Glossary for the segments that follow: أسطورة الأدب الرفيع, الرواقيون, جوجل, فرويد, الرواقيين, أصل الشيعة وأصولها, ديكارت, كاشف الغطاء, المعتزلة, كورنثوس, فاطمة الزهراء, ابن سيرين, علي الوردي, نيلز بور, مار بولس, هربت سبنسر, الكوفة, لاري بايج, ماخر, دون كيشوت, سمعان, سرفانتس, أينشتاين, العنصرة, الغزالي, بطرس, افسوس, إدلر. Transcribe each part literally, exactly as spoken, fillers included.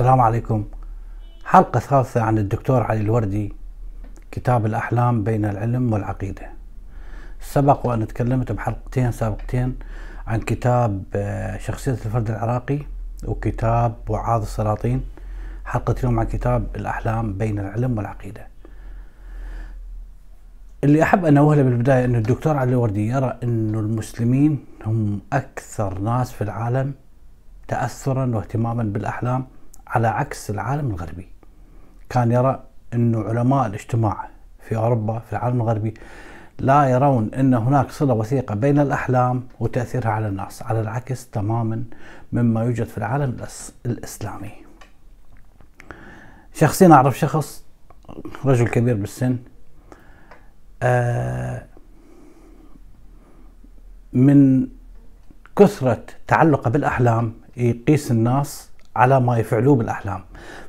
السلام عليكم. حلقة ثالثة عن الدكتور علي الوردي، كتاب الأحلام بين العلم والعقيدة. سبق وأنا تكلمت بحلقتين سابقتين عن كتاب شخصية الفرد العراقي وكتاب وعاظ السلاطين. حلقة اليوم عن كتاب الأحلام بين العلم والعقيدة. اللي أحب أن أوهله بالبداية أن الدكتور علي الوردي يرى أن المسلمين هم أكثر ناس في العالم تأثرا واهتماما بالأحلام، على عكس العالم الغربي. كان يرى أن علماء الاجتماع في أوروبا في العالم الغربي لا يرون أن هناك صلة وثيقة بين الأحلام وتأثيرها على الناس، على العكس تماما مما يوجد في العالم الإسلامي. شخصيا أعرف شخص، رجل كبير بالسن، من كثرة تعلقه بالأحلام يقيس الناس على ما يفعلوه بالأحلام.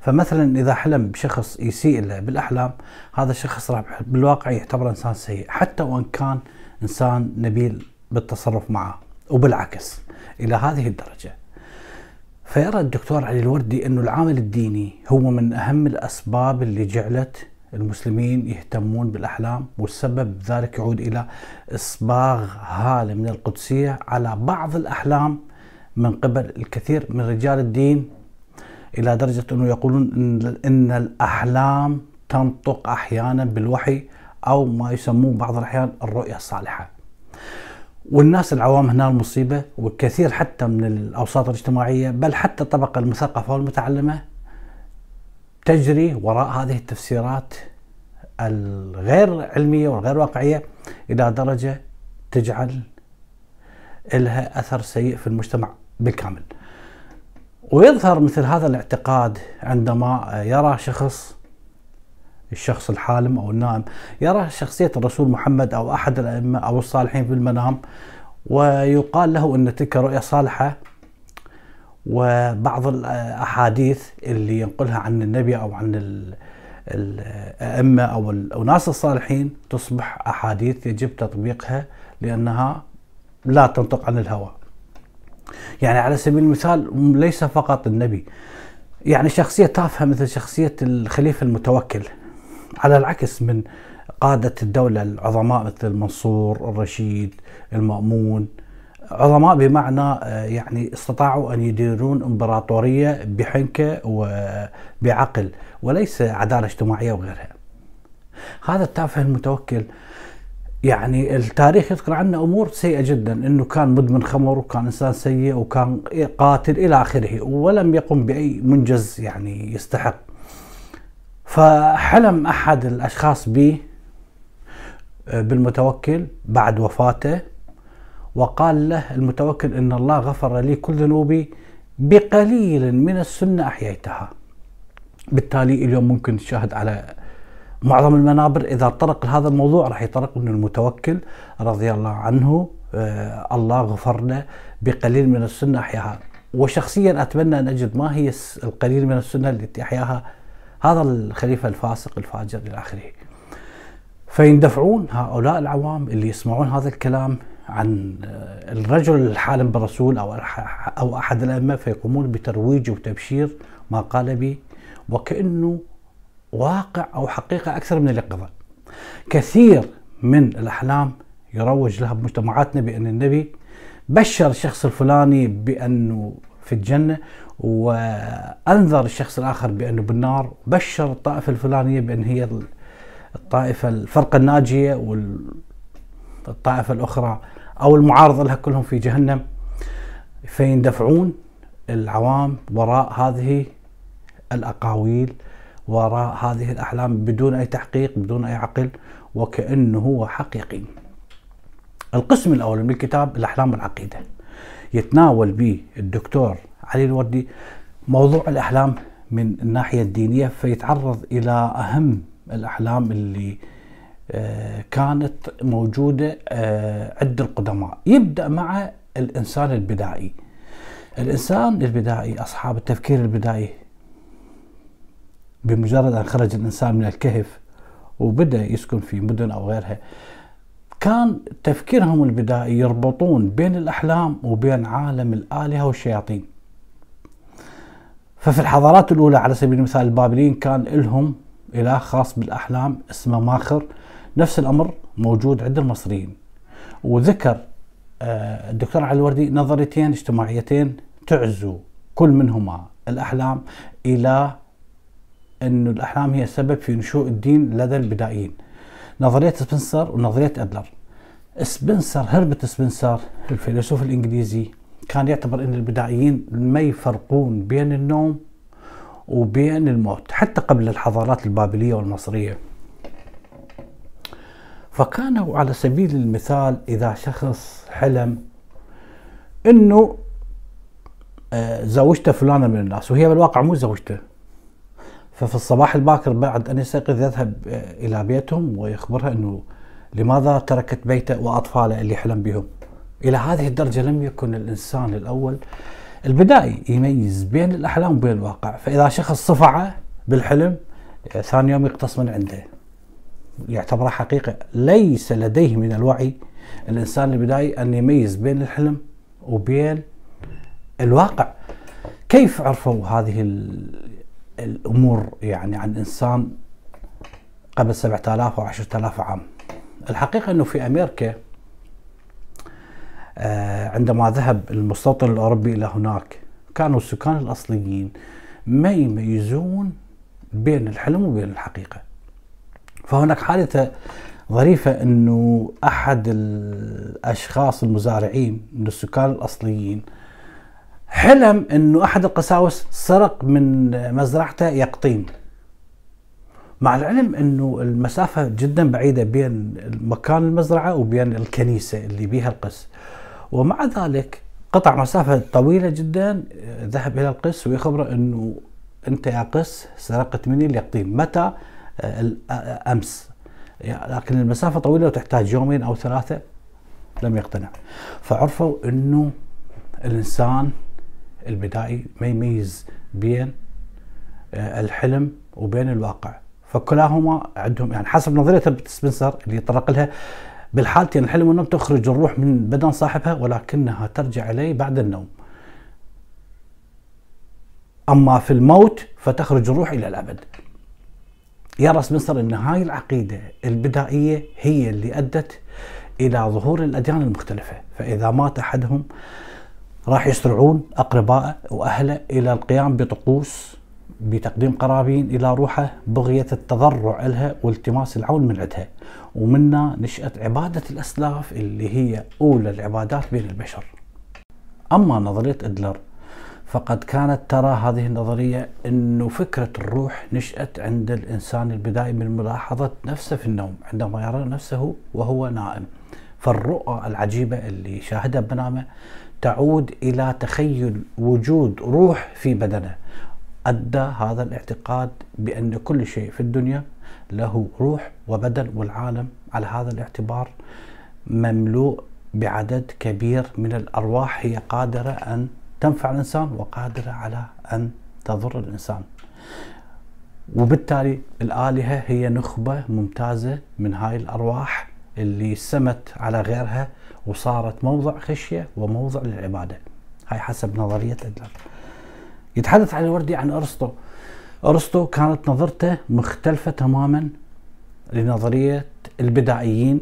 فمثلا إذا حلم بشخص يسيء له بالأحلام، هذا الشخص راح بالواقع يعتبر إنسان سيء حتى وإن كان إنسان نبيل بالتصرف معه، وبالعكس إلى هذه الدرجة. فيرى الدكتور علي الوردي أن العامل الديني هو من أهم الأسباب اللي جعلت المسلمين يهتمون بالأحلام، والسبب ذلك يعود إلى إصباغ هائل من القدسية على بعض الأحلام من قبل الكثير من رجال الدين، إلى درجة أنه يقولون إن, إن الأحلام تنطق أحيانا بالوحي، أو ما يسموه بعض الأحيان الرؤية الصالحة. والناس العوام هنا المصيبة، والكثير حتى من الأوساط الاجتماعية بل حتى الطبقة المثقفة والمتعلمة تجري وراء هذه التفسيرات الغير علمية والغير واقعية، إلى درجة تجعل لها أثر سيء في المجتمع بالكامل. ويظهر مثل هذا الاعتقاد عندما يرى شخص، الشخص الحالم أو النائم، يرى شخصية الرسول محمد أو أحد الأئمة أو الصالحين في المنام، ويقال له أن تلك رؤية صالحة. وبعض الأحاديث اللي ينقلها عن النبي أو عن الأئمة أو الناس الصالحين تصبح أحاديث يجب تطبيقها لأنها لا تنطق عن الهوى. يعني على سبيل المثال ليس فقط النبي، يعني شخصية تافهة مثل شخصية الخليفة المتوكل، على العكس من قادة الدولة العظماء مثل منصور الرشيد المأمون، عظماء بمعنى يعني استطاعوا أن يديرون إمبراطورية بحنكة وبعقل وليس عدالة اجتماعية وغيرها. هذا التافه المتوكل يعني التاريخ يذكر عنه أمور سيئة جدا، أنه كان مدمن خمر وكان إنسان سيء وكان قاتل إلى آخره، ولم يقم بأي منجز يعني يستحق. فحلم أحد الأشخاص به بالمتوكل بعد وفاته، وقال له المتوكل إن الله غفر لي كل ذنوبي، بقليل من السنة أحييتها. بالتالي اليوم ممكن نشاهد على معظم المنابر إذا طرق هذا الموضوع راح يطرق أن المتوكل رضي الله عنه آه الله غفر له، بقليل من السنة أحياها. وشخصيا أتمنى أن أجد ما هي القليل من السنة التي أحياها هذا الخليفة الفاسق الفاجر إلى آخره. فيندفعون هؤلاء العوام اللي يسمعون هذا الكلام عن الرجل الحالم بالرسول أو أو أحد الأئمة، فيقومون بترويج وتبشير ما قال به وكأنه واقع أو حقيقة أكثر من اليقظة. كثير من الأحلام يروج لها بمجتمعاتنا بأن النبي بشر الشخص الفلاني بأنه في الجنة، وأنذر الشخص الآخر بأنه بالنار، بشر الطائفة الفلانية بأن هي الطائفة الفرقة الناجية والطائفة الأخرى أو المعارضة لها كلهم في جهنم. فيندفعون العوام وراء هذه الأقاويل، وراء هذه الأحلام، بدون أي تحقيق بدون أي عقل، وكأنه هو حقيقي. القسم الأول من الكتاب الأحلام والعقيدة يتناول به الدكتور علي الوردي موضوع الأحلام من الناحية الدينية، فيتعرض إلى أهم الأحلام اللي كانت موجودة عند القدماء. يبدأ مع الإنسان البدائي. الإنسان البدائي، أصحاب التفكير البدائي، بمجرد أن خرج الإنسان من الكهف وبدأ يسكن في مدن أو غيرها، كان تفكيرهم البدائي يربطون بين الأحلام وبين عالم الآلهة والشياطين. ففي الحضارات الأولى على سبيل المثال البابليين كان لهم إله خاص بالأحلام اسمه ماخر. نفس الأمر موجود عند المصريين. وذكر الدكتور علي الوردي نظريتين اجتماعيتين تعزو كل منهما الأحلام إلى أن الأحلام هي سبب في نشوء الدين لدى البدائيين، نظرية سبنسر ونظرية إدلر. سبنسر هربت سبنسر الفيلسوف الإنجليزي كان يعتبر أن البدائيين ما يفرقون بين النوم وبين الموت حتى قبل الحضارات البابلية والمصرية. فكانوا على سبيل المثال إذا شخص حلم أنه زوجته فلانة من الناس وهي بالواقع مو زوجته، ففي الصباح الباكر بعد أن يستيقظ يذهب إلى بيتهم ويخبرها أنه لماذا تركت بيته وأطفاله اللي حلم بهم. إلى هذه الدرجة لم يكن الإنسان الأول البدائي يميز بين الأحلام وبين الواقع. فإذا شخص صفعه بالحلم ثاني يوم يقتص من عنده يعتبرها حقيقة. ليس لديه من الوعي الإنسان البدائي أن يميز بين الحلم وبين الواقع. كيف عرفوا هذه الأمور يعني عن إنسان قبل سبعة آلاف أو عشرة آلاف عام؟ الحقيقة أنه في أمريكا عندما ذهب المستوطن الأوروبي إلى هناك كانوا السكان الأصليين ما يميزون بين الحلم وبين الحقيقة. فهناك حادثة ظريفة أنه أحد الأشخاص المزارعين من السكان الأصليين حلم أنه أحد القساوس سرق من مزرعته يقطين، مع العلم أنه المسافة جدا بعيدة بين مكان المزرعة وبين الكنيسة اللي بيها القس، ومع ذلك قطع مسافة طويلة جدا ذهب إلى القس ويخبره أنه أنت يا قس سرقت مني اليقطين. متى؟ أمس، لكن المسافة طويلة وتحتاج يومين أو ثلاثة. لم يقتنع. فعرفوا أنه الإنسان البدائي ما يميز بين الحلم وبين الواقع، فكلاهما عندهم يعني حسب نظرية سبنسر اللي طرق لها بالحالتين الحلم والنوم تخرج الروح من بدن صاحبها ولكنها ترجع إليه بعد النوم، أما في الموت فتخرج الروح إلى الأبد. يرى سبنسر أن هاي العقيدة البدائية هي اللي أدت إلى ظهور الأديان المختلفة، فإذا مات أحدهم راح يسرعون أقربائه وأهله إلى القيام بطقوس بتقديم قرابين إلى روحه بغية التضرع لها والتماس العون من عندها، ومنا نشأت عبادة الأسلاف اللي هي أولى العبادات بين البشر. أما نظرية إدلر فقد كانت ترى هذه النظرية أنه فكرة الروح نشأت عند الإنسان البدائي من ملاحظة نفسه في النوم عندما يرى نفسه وهو نائم، فالرؤى العجيبة اللي شاهدها بمنامه تعود إلى تخيل وجود روح في بدنه. أدى هذا الاعتقاد بأن كل شيء في الدنيا له روح وبدن، والعالم على هذا الاعتبار مملوء بعدد كبير من الأرواح هي قادرة أن تنفع الإنسان وقادرة على أن تضر الإنسان، وبالتالي الآلهة هي نخبة ممتازة من هاي الأرواح اللي سمت على غيرها وصارت موضع خشية وموضع للعبادة. هاي حسب نظرية إدلر. يتحدث علي الوردي عن أرسطو. أرسطو كانت نظرته مختلفة تماما لنظرية البدائيين،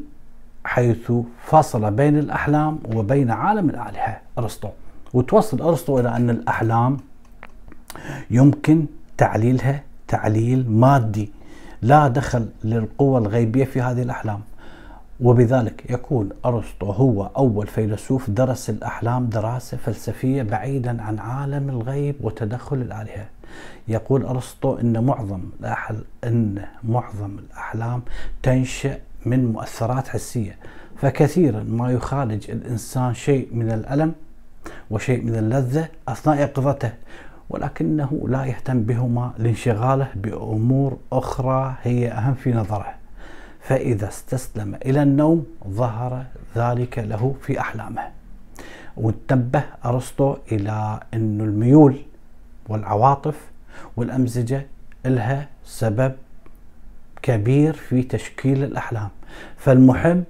حيث فاصل بين الأحلام وبين عالم الآلهة أرسطو. وتوصل أرسطو إلى أن الأحلام يمكن تعليلها تعليل مادي، لا دخل للقوى الغيبية في هذه الأحلام، وبذلك يكون أرسطو هو أول فيلسوف درس الأحلام دراسة فلسفية بعيدا عن عالم الغيب وتدخل الآلهة. يقول أرسطو إن معظم الأحل... إن معظم الأحلام تنشأ من مؤثرات حسية، فكثيرا ما يخالج الإنسان شيء من الألم وشيء من اللذة أثناء يقظته، ولكنه لا يهتم بهما لانشغاله بأمور أخرى هي أهم في نظره، فإذا استسلم إلى النوم ظهر ذلك له في أحلامه. وانتبه أرسطو إلى أن الميول والعواطف والأمزجة لها سبب كبير في تشكيل الأحلام، فالمحب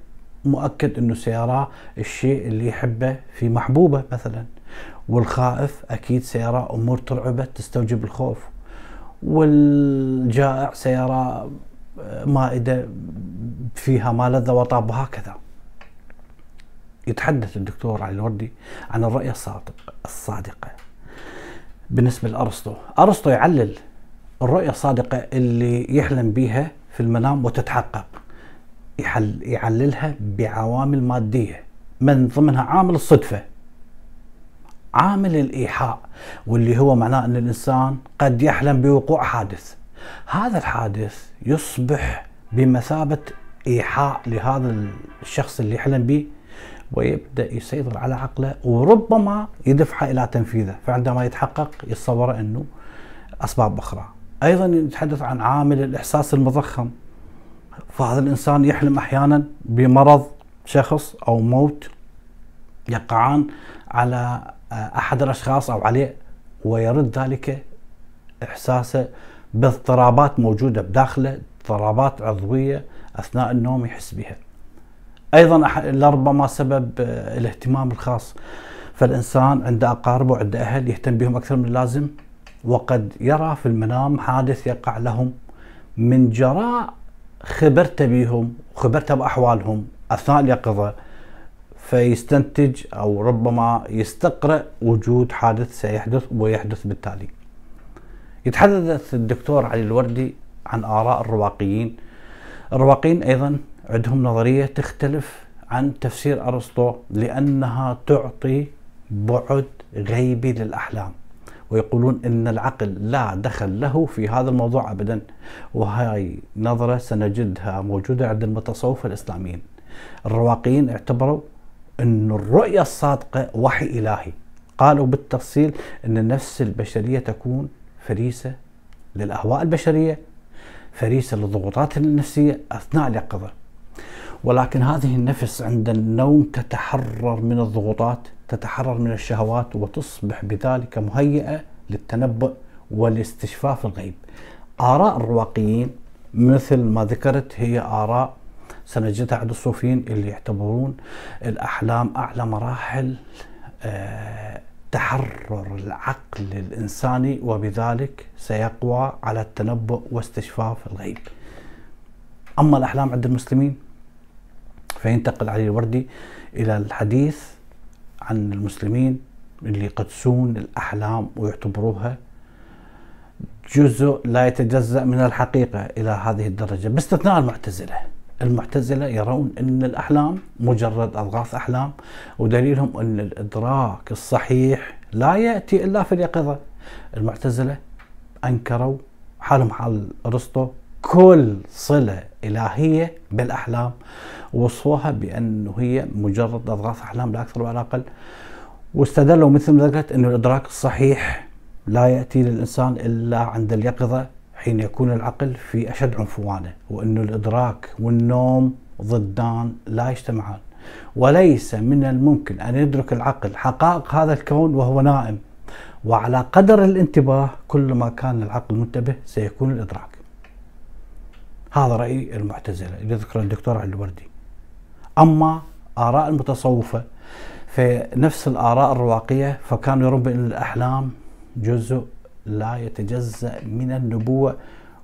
مؤكد أنه سيرى الشيء اللي يحبه في محبوبة مثلا، والخائف أكيد سيرى أمور ترعبه تستوجب الخوف، والجائع سيرى مائدة فيها ما لذ وطاب. وهكذا يتحدث الدكتور علي الوردي عن الرؤية الصادقة. بالنسبة لأرسطو، أرسطو يعلل الرؤية الصادقة اللي يحلم بيها في المنام وتتحقق، يحل يعللها بعوامل مادية من ضمنها عامل الصدفة، عامل الإيحاء، واللي هو معناه أن الإنسان قد يحلم بوقوع حادث، هذا الحادث يصبح بمثابة إيحاء لهذا الشخص اللي يحلم به ويبدأ يسيطر على عقله وربما يدفعه إلى تنفيذه، فعندما يتحقق يتصور أنه أسباب أخرى. أيضا يتحدث عن عامل الإحساس المضخم، فهذا الإنسان يحلم أحيانا بمرض شخص أو موت يقعان على أحد الأشخاص أو عليه، ويرد ذلك إحساسه باضطرابات موجودة بداخله، اضطرابات عضوية أثناء النوم يحس بها. أيضا لربما سبب الاهتمام الخاص، فالإنسان عنده أقارب وعنده أهل يهتم بهم أكثر من اللازم، وقد يرى في المنام حادث يقع لهم من جراء خبرته بهم وخبرته بأحوالهم أثناء اليقظة، فيستنتج أو ربما يستقرأ وجود حادث سيحدث ويحدث بالتالي. يتحدث الدكتور علي الوردي عن آراء الرواقيين. الرواقيين أيضا عندهم نظرية تختلف عن تفسير أرسطو لأنها تعطي بعد غيبي للأحلام، ويقولون أن العقل لا دخل له في هذا الموضوع أبدا، وهاي نظرة سنجدها موجودة عند المتصوفة الإسلاميين. الرواقيين اعتبروا أن الرؤية الصادقة وحي إلهي، قالوا بالتفصيل أن النفس البشرية تكون فريسة للأهواء البشرية، فريسة للضغوطات النفسية أثناء اليقظة، ولكن هذه النفس عند النوم تتحرر من الضغوطات، تتحرر من الشهوات، وتصبح بذلك مهيئة للتنبؤ والاستشفاف الغيب. آراء الرواقيين مثل ما ذكرت هي آراء سنجدها عند الصوفيين اللي يعتبرون الأحلام أعلى مراحل آه تحرر العقل الإنساني، وبذلك سيقوى على التنبؤ واستشفاف الغيب. أما الأحلام عند المسلمين فينتقل علي الوردي إلى الحديث عن المسلمين اللي يقدسون الأحلام ويعتبروها جزء لا يتجزأ من الحقيقة إلى هذه الدرجة، باستثناء المعتزلة. المعتزلة يرون أن الأحلام مجرد أضغاث أحلام، ودليلهم أن الإدراك الصحيح لا يأتي إلا في اليقظة. المعتزلة أنكروا حالهم حال أرسطو كل صلة إلهية بالأحلام، وصفوها بأنه هي مجرد أضغاث أحلام لا أكثر ولا أقل، واستدلوا مثل ما ذكرت أن الإدراك الصحيح لا يأتي للإنسان إلا عند اليقظة حين يكون العقل في أشد عنفوانه، وأن الإدراك والنوم ضدان لا يجتمعان، وليس من الممكن أن يدرك العقل حقائق هذا الكون وهو نائم، وعلى قدر الانتباه كلما كان العقل منتبه سيكون الإدراك. هذا رأي المعتزلة اللي ذكره الدكتور علي الوردي. أما آراء المتصوفة فنفس الآراء الرواقية، فكانوا يرون بأن الأحلام جزء لا يتجزأ من النبوة،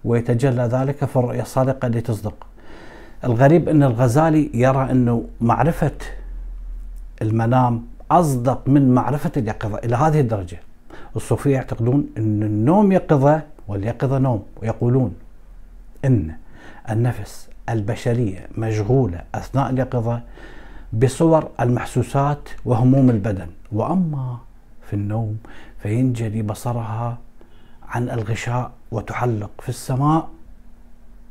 ويتجلى ذلك في الرؤية الصادقة التي تصدق. الغريب أن الغزالي يرى أنه معرفة المنام أصدق من معرفة اليقظة إلى هذه الدرجة. الصوفية يعتقدون أن النوم يقظة واليقظة نوم، ويقولون أن النفس البشرية مشغولة أثناء اليقظة بصور المحسوسات وهموم البدن، وأما في النوم فينجلي بصرها عن الغشاء وتحلق في السماء،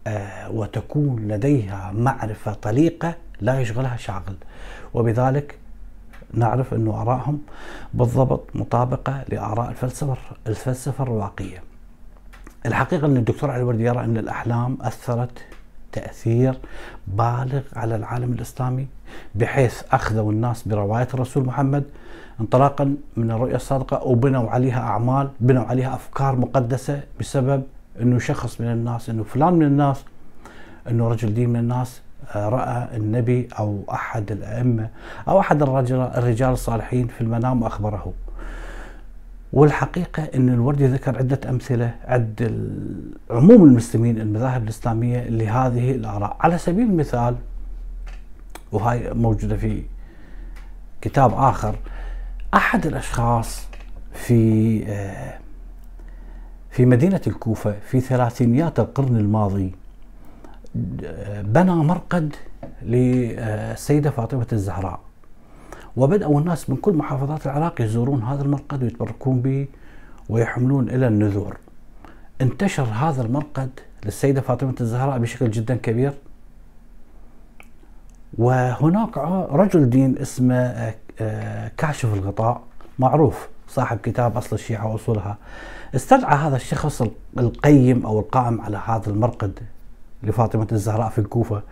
آه وتكون لديها معرفة طليقة لا يشغلها شاغل، وبذلك نعرف أن آرائهم بالضبط مطابقة لآراء الفلسفة الفلسفة الرواقية. الحقيقة أن الدكتور علي الوردي يرى أن الأحلام أثرت تأثير بالغ على العالم الإسلامي، بحيث أخذوا الناس بروايات الرسول محمد انطلاقا من الرؤية الصادقة وبنوا عليها أعمال، بنوا عليها أفكار مقدسة، بسبب أنه شخص من الناس، أنه فلان من الناس، أنه رجل دين من الناس رأى النبي أو أحد الأئمة أو أحد الرجال الصالحين في المنام وأخبره، والحقيقة أن الوردي ذكر عدة أمثلة عند عموم المسلمين المذاهب الإسلامية لهذه الآراء. على سبيل المثال، وهي موجودة في كتاب آخر، أحد الأشخاص في في مدينة الكوفة في ثلاثينيات القرن الماضي بنى مرقد للسيدة فاطمة الزهراء، وبدأوا الناس من كل محافظات العراق يزورون هذا المرقد ويتبركون به ويحملون إلى النذور. انتشر هذا المرقد للسيدة فاطمة الزهراء بشكل جدا كبير، وهناك رجل دين اسمه كاشف الغطاء معروف صاحب كتاب أصل الشيعة وأصولها، استدعى هذا الشخص القيم أو القائم على هذا المرقد لفاطمة الزهراء في الكوفة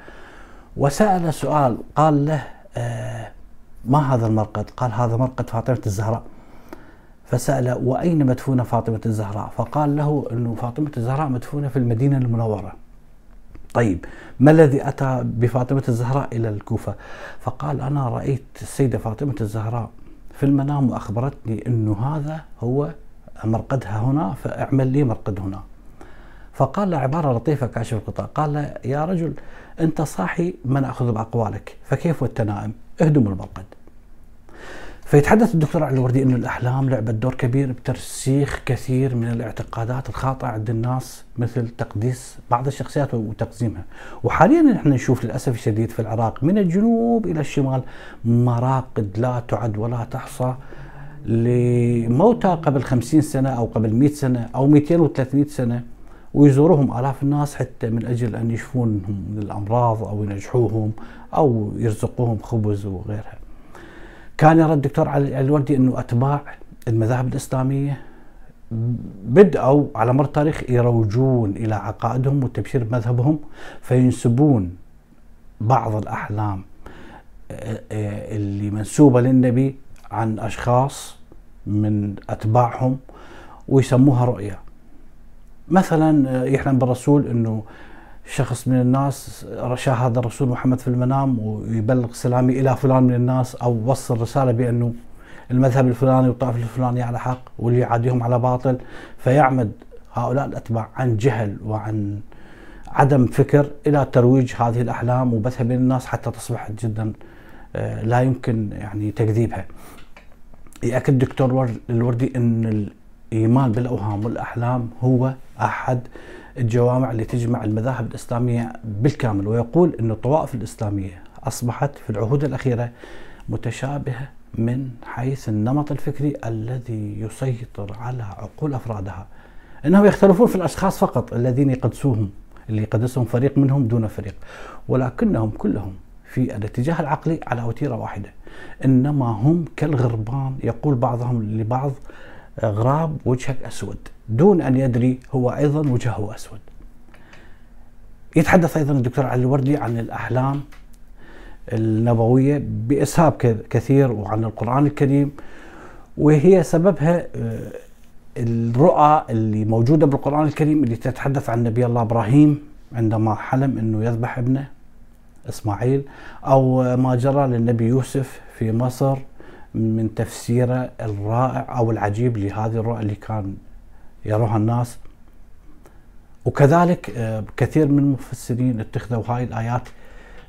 وسأل سؤال، قال له آه ما هذا المرقد؟ قال هذا مرقد فاطمة الزهراء. فسأله وأين مدفونة فاطمة الزهراء؟ فقال له أنه فاطمة الزهراء مدفونة في المدينة المنورة. طيب ما الذي أتى بفاطمة الزهراء إلى الكوفة؟ فقال أنا رأيت السيدة فاطمة الزهراء في المنام وأخبرتني أنه هذا هو مرقدها هنا، فأعمل لي مرقد هنا. فقال له عبارة لطيفة كاشف الغطاء، قال له يا رجل أنت صاحي ما نأخذ بأقوالك، فكيف وأنت نائم؟ اهدم المرقد. فيتحدث الدكتور علي الوردي أن الأحلام لعبت دور كبير بترسيخ كثير من الاعتقادات الخاطئة عند الناس، مثل تقديس بعض الشخصيات وتقزيمها. وحاليا نحن نشوف للأسف الشديد في العراق من الجنوب إلى الشمال مراقد لا تعد ولا تحصى لموتى قبل خمسين سنة أو قبل مئة سنة أو مئتين وثلاثمئة سنة، ويزورهم آلاف الناس حتى من أجل أن يشفونهم من الأمراض أو ينجحوهم أو يرزقوهم خبز وغيرها. كان يرى الدكتور علي الوردي أنه أتباع المذاهب الإسلامية بدأوا على مر التاريخ يروجون إلى عقائدهم والتبشير بمذهبهم، فينسبون بعض الأحلام اللي منسوبة للنبي عن أشخاص من أتباعهم ويسموها رؤيا. مثلا يحلم بالرسول، انه شخص من الناس شاهد الرسول محمد في المنام ويبلغ سلامي الى فلان من الناس، او وصل رساله بانه المذهب الفلاني والطائفه الفلانيه على حق واللي يعاديهم على باطل، فيعمد هؤلاء الاتباع عن جهل وعن عدم فكر الى ترويج هذه الاحلام وبثها بين الناس حتى تصبح جدا لا يمكن يعني تكذيبها. ياكد الدكتور الوردي ان الإيمان بالأوهام والأحلام هو أحد الجوامع اللي تجمع المذاهب الإسلامية بالكامل، ويقول أن الطوائف الإسلامية أصبحت في العهود الأخيرة متشابهة من حيث النمط الفكري الذي يسيطر على عقول أفرادها، أنهم يختلفون في الأشخاص فقط الذين يقدسوهم اللي يقدسهم فريق منهم دون فريق، ولكنهم كلهم في الاتجاه العقلي على وتيرة واحدة، إنما هم كالغربان يقول بعضهم لبعض غراب وجهك أسود دون أن يدري هو أيضا وجهه أسود. يتحدث أيضا الدكتور علي الوردي عن الأحلام النبوية بإسهاب كثير وعن القرآن الكريم، وهي سببها الرؤى اللي موجودة بالقرآن الكريم اللي تتحدث عن نبي الله إبراهيم عندما حلم أنه يذبح ابنه إسماعيل، أو ما جرى للنبي يوسف في مصر من تفسيره الرائع أو العجيب لهذه الرؤى اللي كان يروها الناس. وكذلك كثير من المفسرين اتخذوا هاي الآيات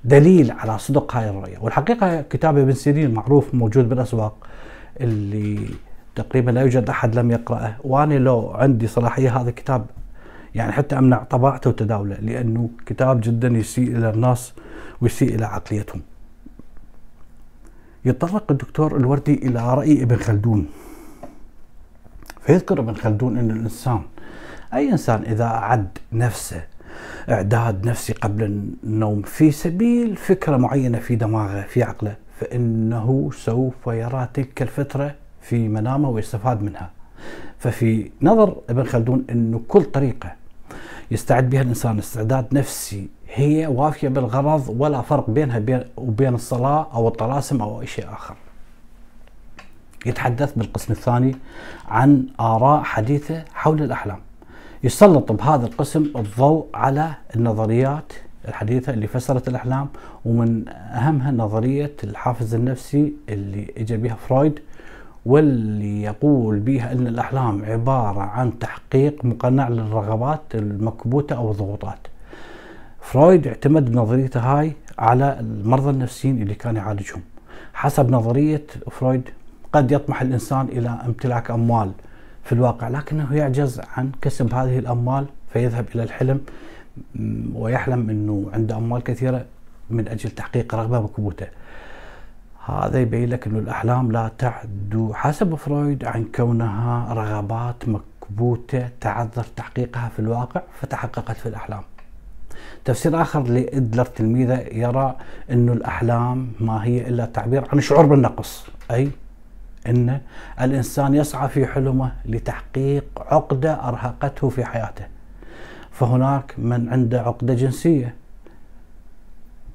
دليل على صدق هاي الرؤية. والحقيقة كتاب ابن سيرين معروف موجود بالأسواق اللي تقريبا لا يوجد أحد لم يقرأه، وأنا لو عندي صلاحية هذا الكتاب يعني حتى أمنع طباعته وتداوله، لأنه كتاب جدا يسيء إلى الناس ويسيء إلى عقليتهم. يتطرق الدكتور الوردي إلى رأي ابن خلدون، فيذكر ابن خلدون أن الإنسان أي إنسان إذا أعد نفسه إعداد نفسي قبل النوم في سبيل فكرة معينة في دماغه في عقله، فإنه سوف يرى تلك الفترة في منامه ويستفاد منها. ففي نظر ابن خلدون أنه كل طريقة يستعد بها الإنسان استعداد نفسي هي وافية بالغرض، ولا فرق بينها وبين الصلاة أو الطلاسم أو أي شيء آخر. يتحدث بالقسم الثاني عن آراء حديثة حول الأحلام، يسلط بهذا القسم الضوء على النظريات الحديثة اللي فسرت الأحلام، ومن أهمها نظرية الحافز النفسي اللي إجا بها فرويد واللي يقول بها أن الأحلام عبارة عن تحقيق مقنع للرغبات المكبوتة أو الضغوطات. فرويد اعتمد بنظريته هاي على المرضى النفسيين اللي كان يعالجهم. حسب نظرية فرويد قد يطمح الإنسان إلى امتلاك أموال في الواقع لكنه يعجز عن كسب هذه الأموال، فيذهب إلى الحلم ويحلم أنه عنده أموال كثيرة من أجل تحقيق رغبة مكبوتة. هذا يبين لك أن الأحلام لا تعد حسب فرويد عن كونها رغبات مكبوتة تعذر تحقيقها في الواقع فتحققت في الأحلام. تفسير آخر لإدلر تلميذه يرى أن الأحلام ما هي إلا تعبير عن الشعور بالنقص، أي أن الإنسان يسعى في حلمه لتحقيق عقدة أرهقته في حياته. فهناك من عنده عقدة جنسية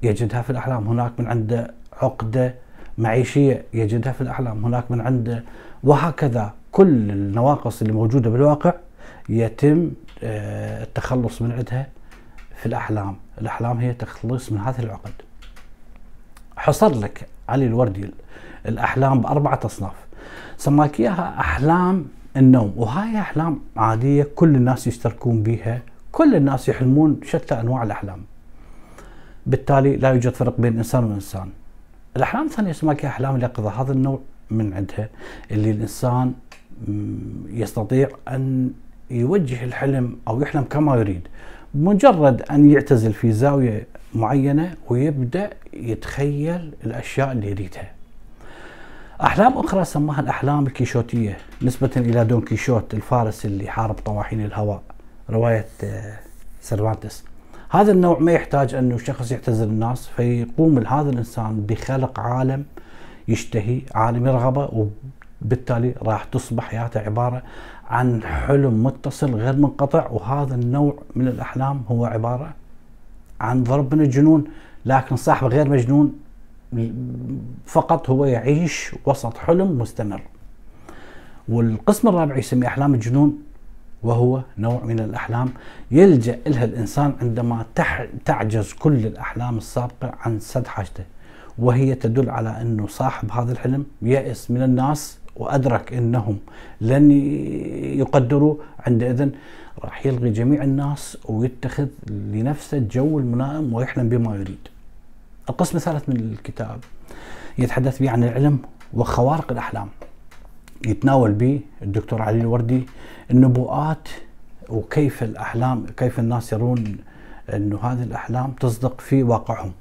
يجدها في الأحلام، هناك من عنده عقدة معيشية يجدها في الأحلام، هناك من عنده، وهكذا كل النواقص اللي موجودة بالواقع يتم التخلص من عندها في الأحلام. الأحلام هي تخلص من هذه العقد. حصر لك علي الوردي الأحلام بأربعة أصناف، سماك إياها أحلام النوم، وهاي أحلام عادية كل الناس يشتركون بها، كل الناس يحلمون بشتى أنواع الأحلام، بالتالي لا يوجد فرق بين إنسان وإنسان. الأحلام الثانية سماك إياها أحلام اليقظة، هذا النوع من عندها اللي الإنسان يستطيع أن يوجه الحلم أو يحلم كما يريد، مجرد أن يعتزل في زاوية معينة ويبدأ يتخيل الأشياء اللي يريدها. أحلام أخرى سماها الأحلام الكيشوتية نسبة إلى دون كيشوت الفارس اللي حارب طواحين الهواء، رواية سرفانتس. هذا النوع ما يحتاج أنه شخص يعتزل الناس، فيقوم هذا الإنسان بخلق عالم يشتهي، عالم يرغبه، وبالتالي راح تصبح حياته عبارة عن حلم متصل غير منقطع. وهذا النوع من الأحلام هو عبارة عن ضرب من الجنون، لكن صاحبه غير مجنون، فقط هو يعيش وسط حلم مستمر. والقسم الرابع يسميه أحلام الجنون، وهو نوع من الأحلام يلجأ إلها الإنسان عندما تعجز كل الأحلام السابقة عن سد حاجته، وهي تدل على أنه صاحب هذا الحلم يأس من الناس وأدرك أنهم لن يقدروا، عندئذ راح يلغي جميع الناس ويتخذ لنفسه الجو الملائم ويحلم بما يريد. القسم الثالث من الكتاب يتحدث به عن العلم وخوارق الأحلام، يتناول به الدكتور علي الوردي النبوءات وكيف الأحلام، كيف الناس يرون أن هذه الأحلام تصدق في واقعهم.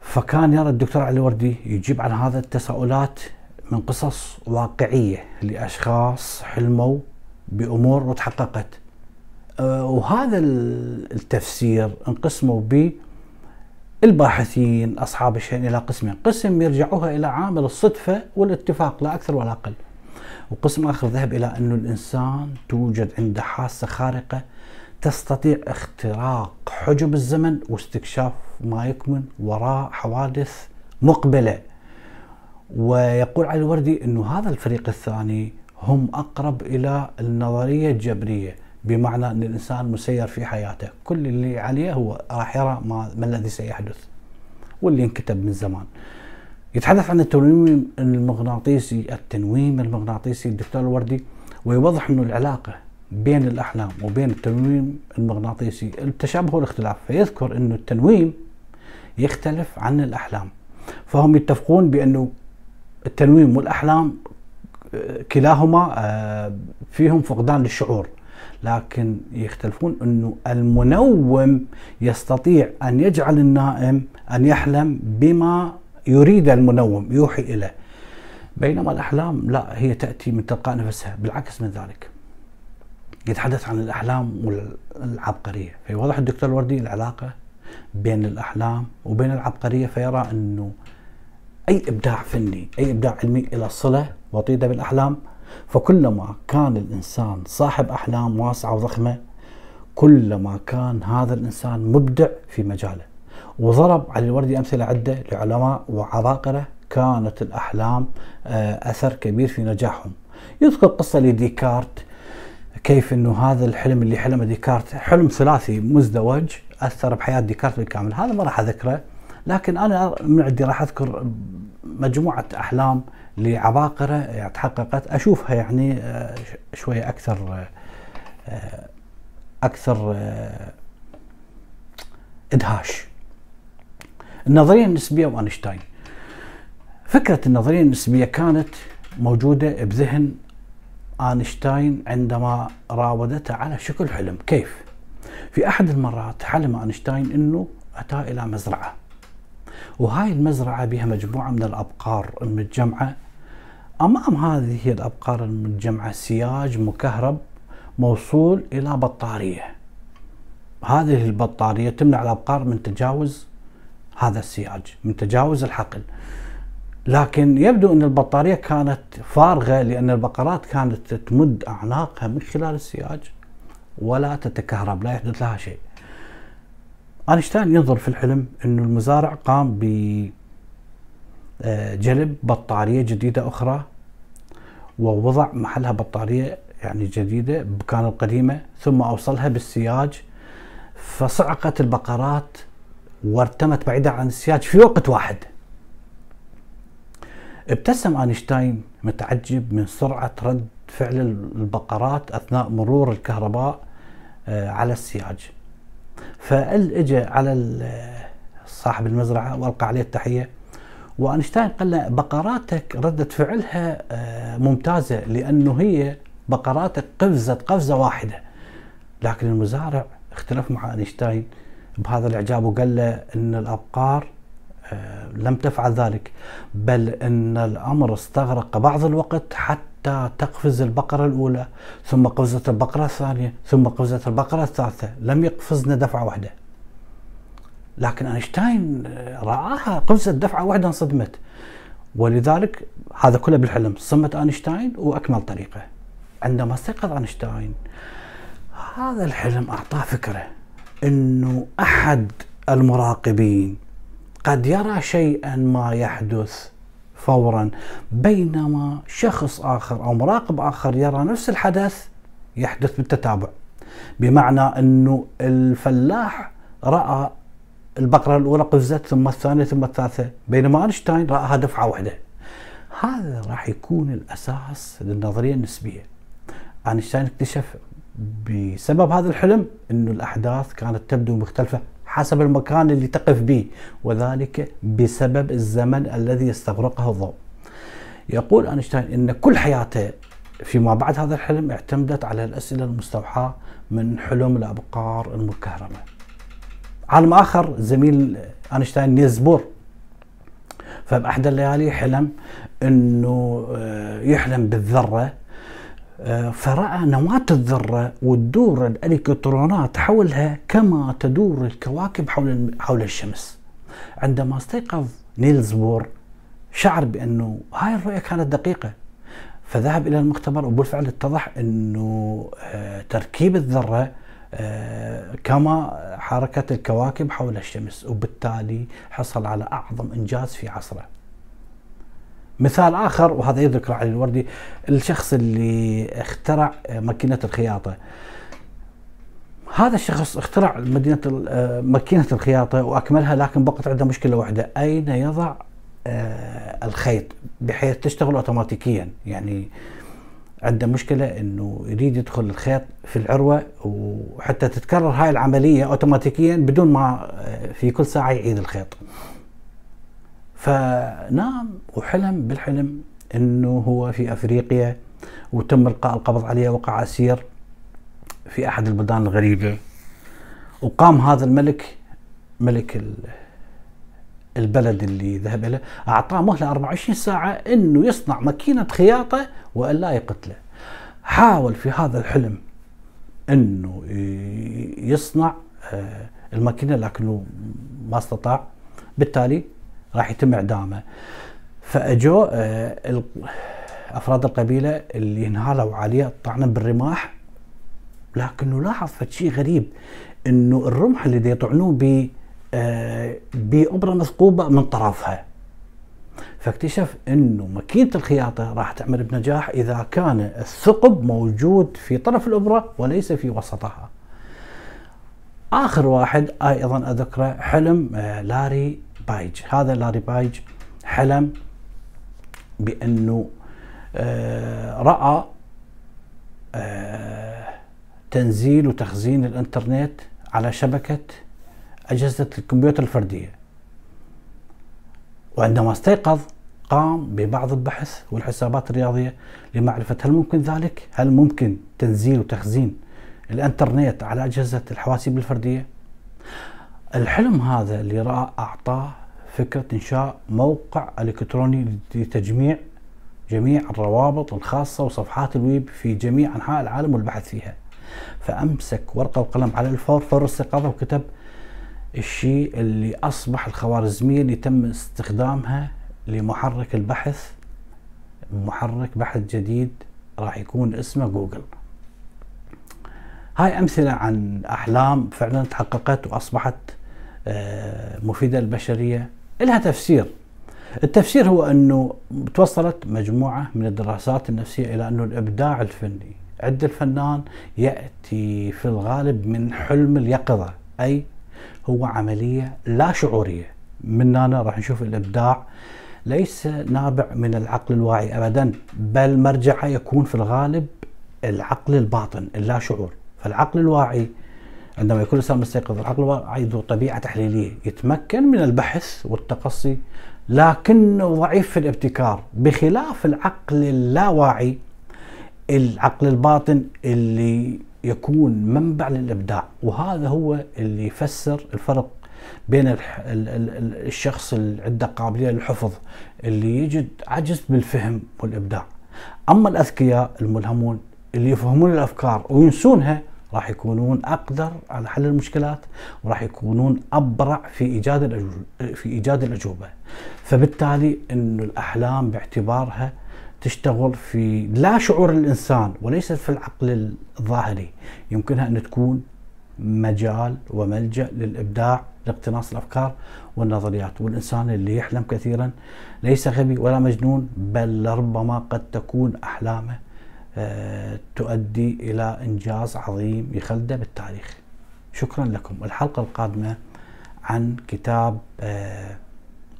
فكان يرى الدكتور علي الوردي يجيب عن هذا التساؤلات من قصص واقعية لأشخاص حلموا بأمور وتحققت. وهذا التفسير انقسموا به الباحثين أصحاب الشأن إلى قسمين، قسم يرجعوها إلى عامل الصدفة والاتفاق لا أكثر ولا أقل، وقسم آخر ذهب إلى أن الإنسان توجد عنده حاسة خارقة تستطيع اختراق حجب الزمن واستكشاف ما يكمن وراء حوادث مقبلة. ويقول علي الوردي أن هذا الفريق الثاني هم أقرب إلى النظرية الجبرية، بمعنى أن الإنسان مسير في حياته، كل اللي عليه هو راح يرى ما, ما الذي سيحدث واللي انكتب من زمان. يتحدث عن التنويم المغناطيسي، التنويم المغناطيسي الدكتور الوردي، ويوضح أنه العلاقة بين الأحلام وبين التنويم المغناطيسي التشابه والاختلاف، فيذكر أنه التنويم يختلف عن الأحلام، فهم يتفقون بأنه التنويم والأحلام كلاهما فيهم فقدان للشعور، لكن يختلفون أنه المنوم يستطيع أن يجعل النائم أن يحلم بما يريد المنوم يوحي إليه، بينما الأحلام لا، هي تأتي من تلقاء نفسها، بالعكس من ذلك. يتحدث عن الأحلام والعبقرية، فيوضح الدكتور الوردي العلاقة بين الأحلام وبين العبقرية، فيرى أنه أي إبداع فني، أي إبداع علمي إلى صلة وطيدة بالأحلام. فكلما كان الإنسان صاحب أحلام واسعة وضخمة كلما كان هذا الإنسان مبدع في مجاله. وضرب علي الوردي أمثلة عدة لعلماء وعباقرة كانت الأحلام أثر كبير في نجاحهم. يذكر قصة لديكارت، كيف أنه هذا الحلم اللي حلمه ديكارت حلم ثلاثي مزدوج أثر بحياة ديكارت بالكامل. هذا ما راح أذكره، لكن أنا من عندي راح أذكر مجموعة أحلام لعباقرة تحققت أشوفها يعني شوية أكثر أكثر إدهاش. النظرية النسبية وأينشتاين. فكرة النظرية النسبية كانت موجودة بذهن أينشتاين عندما راودته على شكل حلم. كيف؟ في أحد المرات حلم أينشتاين أنه أتى إلى مزرعة، وهاي المزرعة بها مجموعة من الأبقار المتجمعة. أمام هذه الأبقار المتجمعة سياج مكهرب موصول إلى بطارية، هذه البطارية تمنع الأبقار من تجاوز هذا السياج، من تجاوز الحقل. لكن يبدو أن البطارية كانت فارغة لأن البقرات كانت تمد أعناقها من خلال السياج ولا تتكهرب، لا يحدث لها شيء. أينشتاين ينظر في الحلم أن المزارع قام بجلب بطارية جديدة أخرى ووضع محلها بطارية يعني جديدة بمكان القديمة، ثم أوصلها بالسياج، فصعقت البقرات وارتمت بعيدة عن السياج في وقت واحد. ابتسم أينشتاين متعجب من سرعة رد فعل البقرات أثناء مرور الكهرباء على السياج، فالإجا على صاحب المزرعة وألقى عليه التحية. وأينشتاين قال له بقراتك ردة فعلها ممتازة لأنه هي بقراتك قفزت قفزة واحدة. لكن المزارع اختلف مع أينشتاين بهذا الإعجاب وقال له أن الأبقار لم تفعل ذلك، بل أن الأمر استغرق بعض الوقت حتى تقفز البقرة الأولى، ثم قفزت البقرة الثانية، ثم قفزت البقرة الثالثة، لم يقفزن دفعة واحدة. لكن أينشتاين رآها قفزت دفعة واحدة انصدمت، ولذلك هذا كله بالحلم. صمت أينشتاين وأكمل طريقه. عندما استيقظ أينشتاين هذا الحلم أعطاه فكرة أنه أحد المراقبين قد يرى شيئا ما يحدث فورا، بينما شخص آخر أو مراقب آخر يرى نفس الحدث يحدث بالتتابع. بمعنى أنه الفلاح رأى البقرة الأولى قفزت ثم الثانية ثم الثالثة، بينما أينشتاين رأها دفعة واحدة. هذا راح يكون الأساس للنظرية النسبية. أينشتاين اكتشف بسبب هذا الحلم أنه الأحداث كانت تبدو مختلفة حسب المكان اللي تقف به، وذلك بسبب الزمن الذي يستغرقه الضوء. يقول أينشتاين أن كل حياته فيما بعد هذا الحلم اعتمدت على الأسئلة المستوحاة من حلم الأبقار المكهربة. عالم آخر زميل أينشتاين نيلز بور، فبأحدى الليالي حلم أنه يحلم بالذرة، فرأى نواة الذرة وتدور الإلكترونات حولها كما تدور الكواكب حول حول الشمس. عندما استيقظ نيلز بور شعر بأنه هاي الرؤية كانت دقيقة، فذهب إلى المختبر وبالفعل اتضح أنه تركيب الذرة كما حركة الكواكب حول الشمس، وبالتالي حصل على أعظم إنجاز في عصره. مثال آخر وهذا يذكر علي الوردي، الشخص اللي اخترع ماكينة الخياطة. هذا الشخص اخترع مدينة ماكينة الخياطة وأكملها، لكن بقت عنده مشكلة واحدة، أين يضع الخيط بحيث تشتغل أوتوماتيكيا. يعني عنده مشكلة أنه يريد يدخل الخيط في العروة وحتى تتكرر هاي العملية أوتوماتيكيا بدون ما في كل ساعة يعيد الخيط. فنام وحلم بالحلم انه هو في افريقيا وتم القاء القبض عليه، وقع اسير في احد البلدان الغريبه، وقام هذا الملك ملك البلد اللي ذهب له اعطاه مهله أربعة وعشرين ساعة انه يصنع ماكينه خياطه والا يقتله. حاول في هذا الحلم انه يصنع الماكينه لكنه ما استطاع، بالتالي راح يتم إعدامه. فأجوا أفراد القبيلة اللي انهالوا عليه طعنه بالرماح، لكنه لاحظ شيء غريب إنه الرمح اللي يطعنوه ب بأبرة مثقوبة من طرفها. فاكتشف إنه ماكينة الخياطة راح تعمل بنجاح إذا كان الثقب موجود في طرف الأبرة وليس في وسطها. آخر واحد أيضا أذكره حلم لاري بايج. هذا لاري بايج حلم بأنه رأى تنزيل وتخزين الإنترنت على شبكة أجهزة الكمبيوتر الفردية، وعندما استيقظ قام ببعض البحث والحسابات الرياضية لمعرفة هل ممكن ذلك؟ هل ممكن تنزيل وتخزين الإنترنت على أجهزة الحواسيب الفردية؟ الحلم هذا اللي رأى أعطاه فكرة إنشاء موقع إلكتروني لتجميع جميع الروابط الخاصة وصفحات الويب في جميع أنحاء العالم والبحث فيها. فأمسك ورقة وقلم على الفور فور استيقاظه وكتب الشيء اللي أصبح الخوارزمية اللي تم استخدامها لمحرك البحث، محرك بحث جديد راح يكون اسمه جوجل. هاي أمثلة عن أحلام فعلا تحققت وأصبحت مفيدة للبشرية، لها تفسير. التفسير هو أنه توصلت مجموعة من الدراسات النفسية إلى أنه الإبداع الفني عند الفنان يأتي في الغالب من حلم اليقظة، أي هو عملية لا شعورية. من هنا راح نشوف الإبداع ليس نابع من العقل الواعي أبدا، بل مرجعه يكون في الغالب العقل الباطن اللا شعور. فالعقل الواعي عندما يكون الإنسان مستيقظ، العقل الواعي ذو طبيعة تحليلية يتمكن من البحث والتقصي لكنه ضعيف في الابتكار، بخلاف العقل اللاواعي العقل الباطن اللي يكون منبع للإبداع. وهذا هو اللي يفسر الفرق بين الشخص اللي عنده قابلية للحفظ اللي يجد عجز بالفهم والإبداع. أما الأذكياء الملهمون اللي يفهمون الأفكار وينسونها راح يكونون أقدر على حل المشكلات، وراح يكونون أبرع في إيجاد في إيجاد الأجوبة. فبالتالي إنه الأحلام باعتبارها تشتغل في لا شعور الإنسان وليس في العقل الظاهري، يمكنها أن تكون مجال وملجأ للإبداع لاقتناص الأفكار والنظريات. والإنسان اللي يحلم كثيرا ليس غبي ولا مجنون، بل ربما قد تكون أحلامه تؤدي إلى إنجاز عظيم يخلده بالتاريخ. شكرا لكم. الحلقة القادمة عن كتاب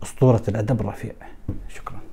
أسطورة الأدب الرفيع. شكرا.